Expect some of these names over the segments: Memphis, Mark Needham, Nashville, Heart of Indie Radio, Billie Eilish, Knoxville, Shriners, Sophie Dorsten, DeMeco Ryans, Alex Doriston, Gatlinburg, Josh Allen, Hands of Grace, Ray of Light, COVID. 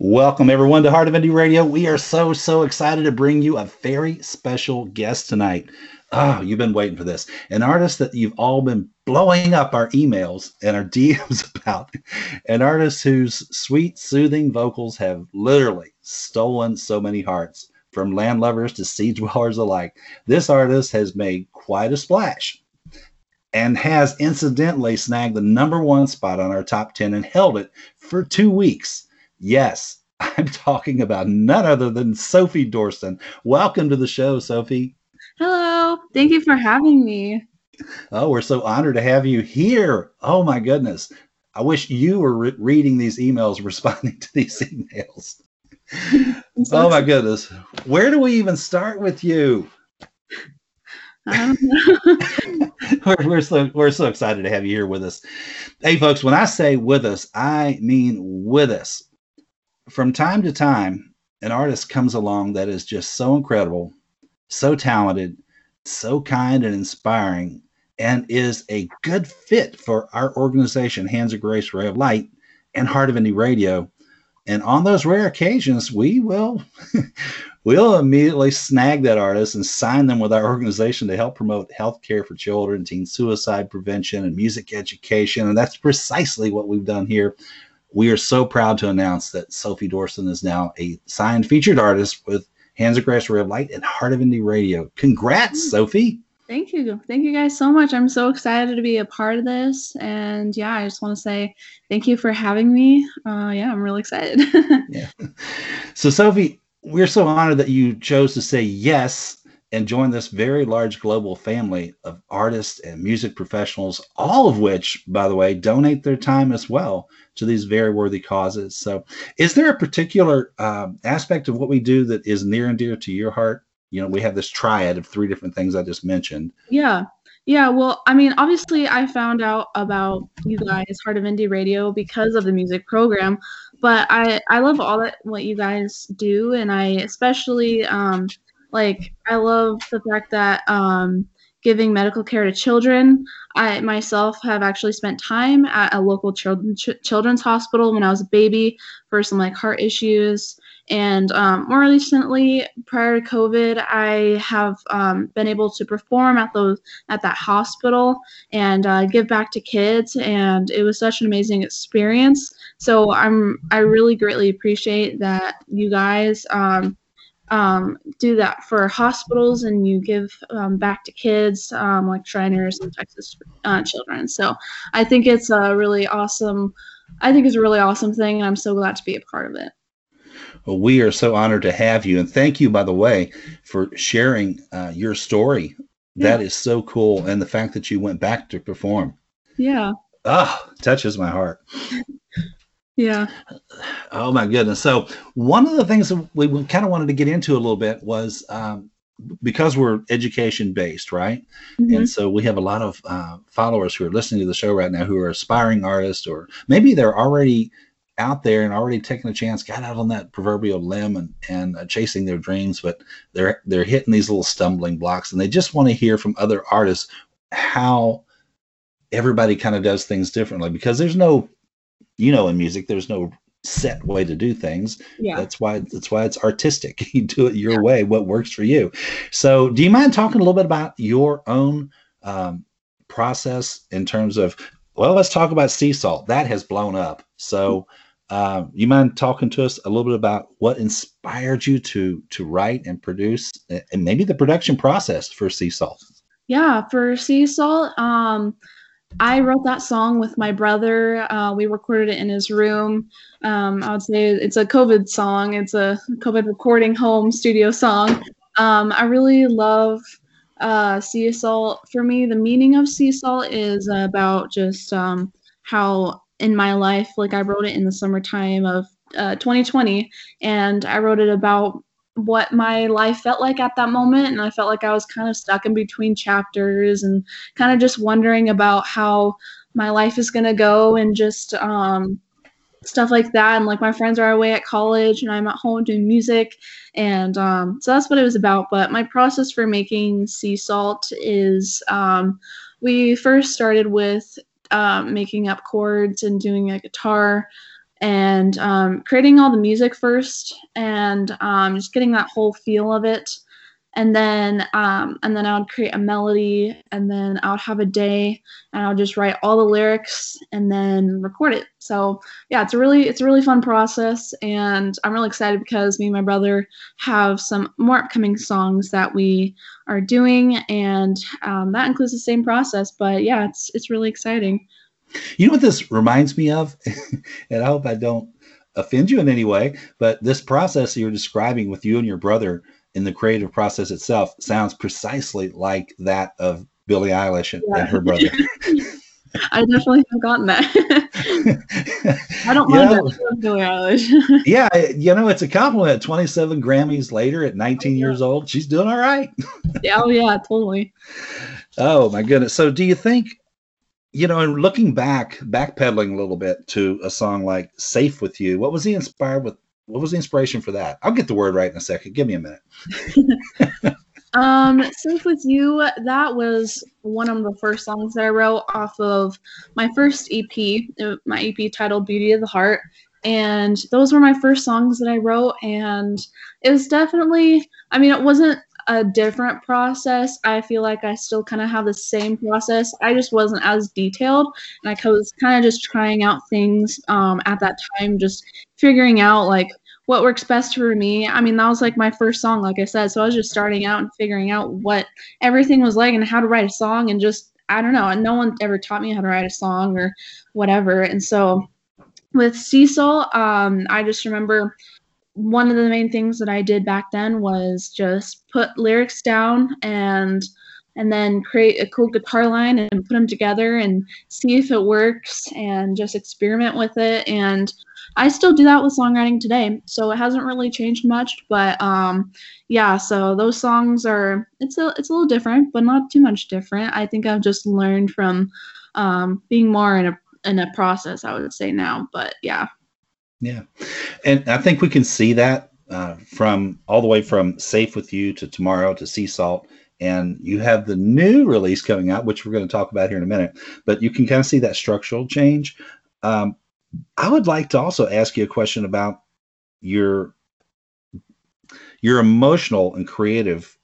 Welcome, everyone, to Heart of Indie Radio. We are so excited to bring you a very special guest tonight. Oh, you've been waiting for this. An artist that you've all been blowing up our emails and our DMs about. An artist whose sweet, soothing vocals have literally stolen so many hearts. From landlubbers to sea dwellers alike, this artist has made quite a splash and has incidentally snagged the #1 spot on our top 10 and held it for 2 weeks. Yes, I'm talking about none other than Sophie Dorsten. Welcome to the show, Sophie. Hello. Thank you for having me. Oh, we're so honored to have you here. Oh, my goodness. I wish you were reading these emails, responding to these emails. Oh my goodness. Where do we even start with you? I don't know. we're so excited to have you here with us. Hey folks, when I say with us, I mean with us. From time to time, an artist comes along that is just so incredible, so talented, so kind and inspiring, and is a good fit for our organization, Hands of Grace, Ray of Light, and Heart of Indie Radio. And on those rare occasions, we will we'll immediately snag that artist and sign them with our organization to help promote health care for children, teen suicide prevention, and music education. And that's precisely what we've done here. We are so proud to announce that Sophie Dorsten is now a signed featured artist with Hands of Grass, Ray of Light, and Heart of Indie Radio. Congrats, Sophie. Thank you. Thank you guys so much. I'm so excited to be a part of this. And yeah, I just want to say thank you for having me. Yeah, I'm really excited. Yeah. So Sophie, we're so honored that you chose to say yes and join this very large global family of artists and music professionals, all of which, by the way, donate their time as well to these very worthy causes. So is there a particular aspect of what we do that is near and dear to your heart? You know, we have this triad of three different things I just mentioned. Yeah. Well, I mean, obviously I found out about you guys, Heart of Indie Radio, because of the music program. But I love all that what you guys do. And I especially I love the fact that giving medical care to children. I myself have actually spent time at a local children's hospital when I was a baby for some heart issues. And more recently, prior to COVID, I have been able to perform at that hospital and give back to kids, and it was such an amazing experience. So I really greatly appreciate that you guys do that for hospitals, and you give back to kids like Shriners and Texas children. So I think it's a really awesome thing, and I'm so glad to be a part of it. Well, we are so honored to have you. And thank you, by the way, for sharing your story. Yeah. That is so cool. And the fact that you went back to perform. Yeah. Oh, touches my heart. Yeah. Oh, my goodness. So one of the things that we kind of wanted to get into a little bit was because we're education based, right? Mm-hmm. And so we have a lot of followers who are listening to the show right now who are aspiring artists, or maybe they're already out there and already taking a chance, got out on that proverbial limb and chasing their dreams, but they're hitting these little stumbling blocks, and they just want to hear from other artists how everybody kind of does things differently, because there's no, in music, there's no set way to do things. Yeah. That's why it's artistic. You do it your way, what works for you. So do you mind talking a little bit about your own process in terms of, well, let's talk about sea salt. That has blown up. So you mind talking to us a little bit about what inspired you to write and produce, and maybe the production process for Sea Salt? Yeah, for Sea Salt, I wrote that song with my brother. We recorded it in his room. I would say it's a COVID song. It's a COVID recording home studio song. I really love sea salt. For me, the meaning of sea salt is about just how in my life, I wrote it in the summertime of 2020, and I wrote it about what my life felt like at that moment. And I felt like I was kind of stuck in between chapters and kind of just wondering about how my life is going to go, and just stuff like that. And my friends are away at college and I'm at home doing music. And so that's what it was about. But my process for making sea salt is we first started with making up chords and doing a guitar and creating all the music first and just getting that whole feel of it. And then I would create a melody, and then I would have a day, and I would just write all the lyrics and then record it. So yeah, it's a really fun process, and I'm really excited because me and my brother have some more upcoming songs that we are doing, and that includes the same process. But yeah, it's really exciting. You know what this reminds me of, and I hope I don't offend you in any way, but this process you're describing with you and your brother in the creative process itself sounds precisely like that of Billie Eilish and her brother. I definitely have gotten that. I don't mind that Billie Eilish. Yeah, you know, it's a compliment. 27 Grammys later at 19 years old, she's doing all right. Yeah, totally. Oh, my goodness. So do you think, you know, and looking back, backpedaling a little bit to a song like Safe With You, what was the inspiration for that? I'll get the word right in a second. Give me a minute. Safe With You, that was one of the first songs that I wrote off of my first EP, my EP titled Beauty of the Heart. And those were my first songs that I wrote. And it was definitely, I mean, it wasn't a different process. I feel like I still kind of have the same process. I just wasn't as detailed, and I was kind of just trying out things at that time, just figuring out like what works best for me. I mean, that was like my first song, like I said, so I was just starting out and figuring out what everything was like and how to write a song, and just, I don't know, and no one ever taught me how to write a song or whatever. And so with Cecil, I just remember one of the main things that I did back then was just put lyrics down and then create a cool guitar line and put them together and see if it works and just experiment with it. And I still do that with songwriting today, so it hasn't really changed much. But yeah, so those songs are, it's a little different, but not too much different. I think I've just learned from being more in a process, I would say now. But yeah. Yeah. And I think we can see that from all the way from Safe With You to Tomorrow to Sea Salt. And you have the new release coming out, which we're going to talk about here in a minute. But you can kind of see that structural change. I would like to also ask you a question about your emotional and creative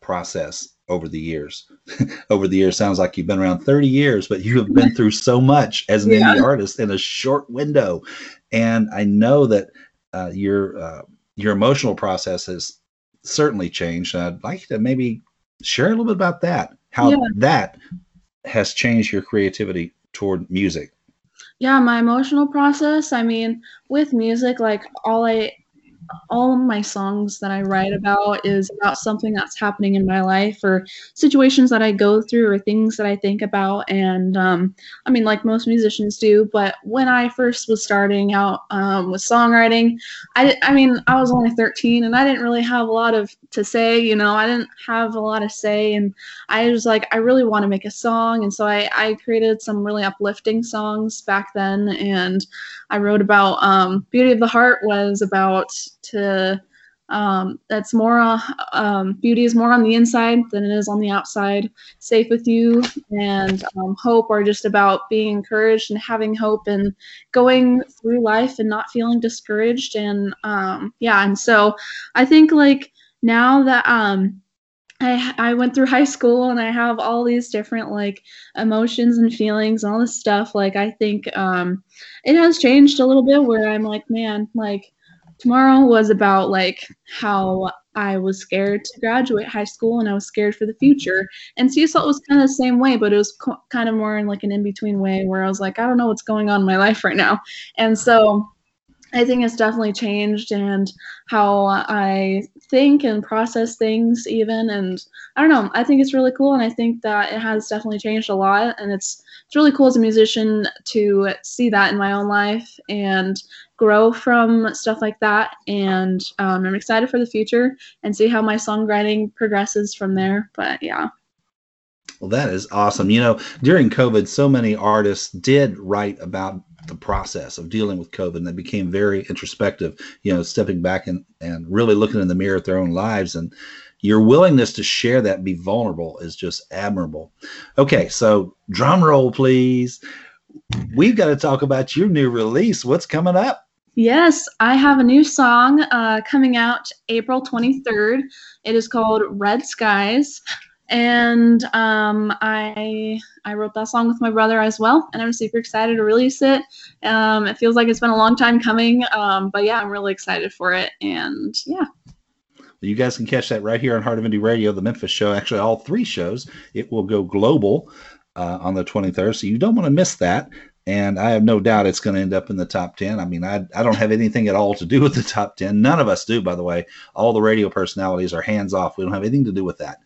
process over the years. Over the years, sounds like you've been around 30 years, but you have been through so much as an indie artist in a short window. And I know that your emotional process has certainly changed. And I'd like to maybe share a little bit about that, how that has changed your creativity toward music. Yeah, my emotional process, I mean, with music, like all of my songs that I write about is about something that's happening in my life or situations that I go through or things that I think about. And I mean, like most musicians do, but when I first was starting out with songwriting, I was only 13 and I didn't really have a lot to say, you know, I didn't have a lot to say. And I was like, I really want to make a song. And so I created some really uplifting songs back then. And I wrote about Beauty of the Heart was about that's more beauty is more on the inside than it is on the outside. Safe With You and Hope are just about being encouraged and having hope and going through life and not feeling discouraged. And and so I think like now that I went through high school and I have all these different like emotions and feelings and all this stuff, like I think it has changed a little bit where I'm like, man, like Tomorrow was about like how I was scared to graduate high school and I was scared for the future. And Sea Salt was kind of the same way, but it was kind of more in like an in-between way where I was like, I don't know what's going on in my life right now. And so I think it's definitely changed and how I think and process things even. And I don't know, I think it's really cool. And I think that it has definitely changed a lot. And it's really cool as a musician to see that in my own life and grow from stuff like that. And I'm excited for the future and see how my songwriting progresses from there. But yeah. Well, that is awesome. You know, during COVID, so many artists did write about the process of dealing with COVID, and they became very introspective, you know, stepping back and really looking in the mirror at their own lives. And your willingness to share that, be vulnerable, is just admirable. Okay, so drum roll, please. we've got to talk about your new release. What's coming up? Yes, I have a new song coming out April 23rd. It is called Red Skies. And I wrote that song with my brother as well, and I'm super excited to release it. It feels like it's been a long time coming, but yeah, I'm really excited for it. And yeah. Well, you guys can catch that right here on Heart of Indie Radio, the Memphis show. Actually, all three shows. It will go global on the 23rd, so you don't want to miss that. And I have no doubt it's going to end up in the top 10. I mean, I don't have anything at all to do with the top 10. None of us do, by the way. All the radio personalities are hands off. We don't have anything to do with that.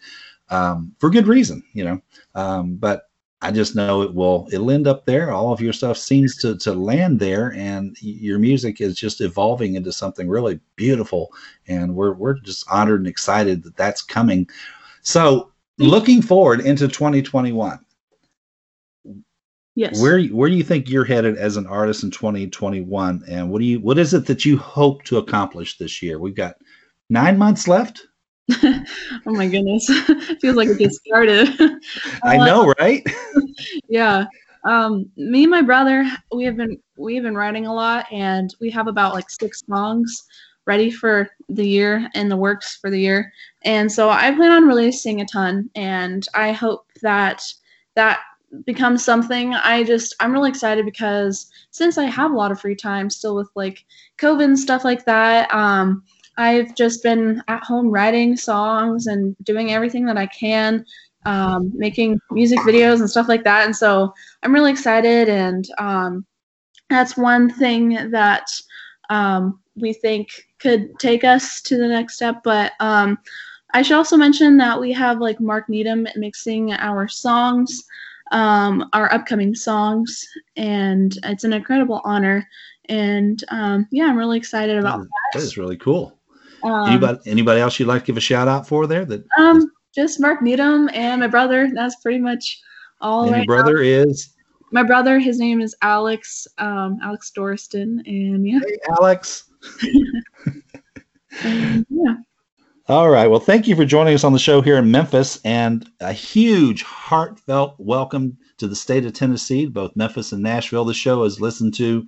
For good reason, you know, but I just know it'll end up there. All of your stuff seems to land there, and your music is just evolving into something really beautiful. And we're just honored and excited that that's coming. So looking forward into 2021. Yes. Where do you think you're headed as an artist in 2021? And what is it that you hope to accomplish this year? We've got 9 months left. Oh my goodness. Feels like it just started. I know, right? Yeah. Me and my brother, we have been writing a lot, and we have about like 6 songs ready for the year, in the works for the year. And so I plan on releasing a ton, and I hope that becomes something. I'm really excited because since I have a lot of free time still with like COVID and stuff like that, I've just been at home writing songs and doing everything that I can, making music videos and stuff like that. And so I'm really excited. And that's one thing that we think could take us to the next step. But I should also mention that we have like Mark Needham mixing our songs, our upcoming songs. And it's an incredible honor. And yeah, I'm really excited about that. That is really cool. Anybody else you'd like to give a shout out for there? Just Mark Needham and my brother. That's pretty much all. And right, your brother now is? My brother, his name is Alex, Alex Doriston. And yeah. Hey, Alex. Yeah. All right. Well, thank you for joining us on the show here in Memphis, and a huge heartfelt welcome to the state of Tennessee, both Memphis and Nashville. The show is listened to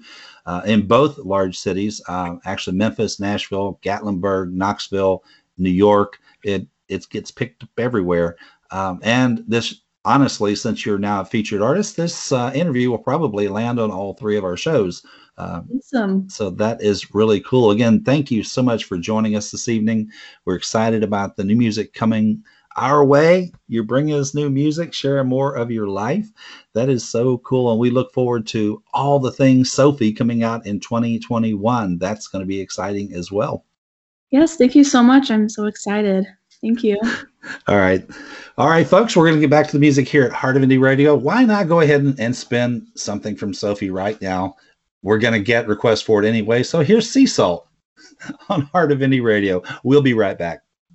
in both large cities, actually Memphis, Nashville, Gatlinburg, Knoxville, New York. It gets picked up everywhere. And this, honestly, since you're now a featured artist, this interview will probably land on all three of our shows. Awesome. So that is really cool. Again, thank you so much for joining us this evening. We're excited about the new music coming our way. You're bringing us new music, sharing more of your life. That is so cool. And we look forward to all the things Sophie coming out in 2021. That's going to be exciting as well. Yes. Thank you so much. I'm so excited. Thank you. All right, folks, we're going to get back to the music here at Heart of Indie Radio. Why not go ahead and spin something from Sophie right now? We're going to get requests for it anyway. So here's Sea Salt on Heart of Indie Radio. We'll be right back.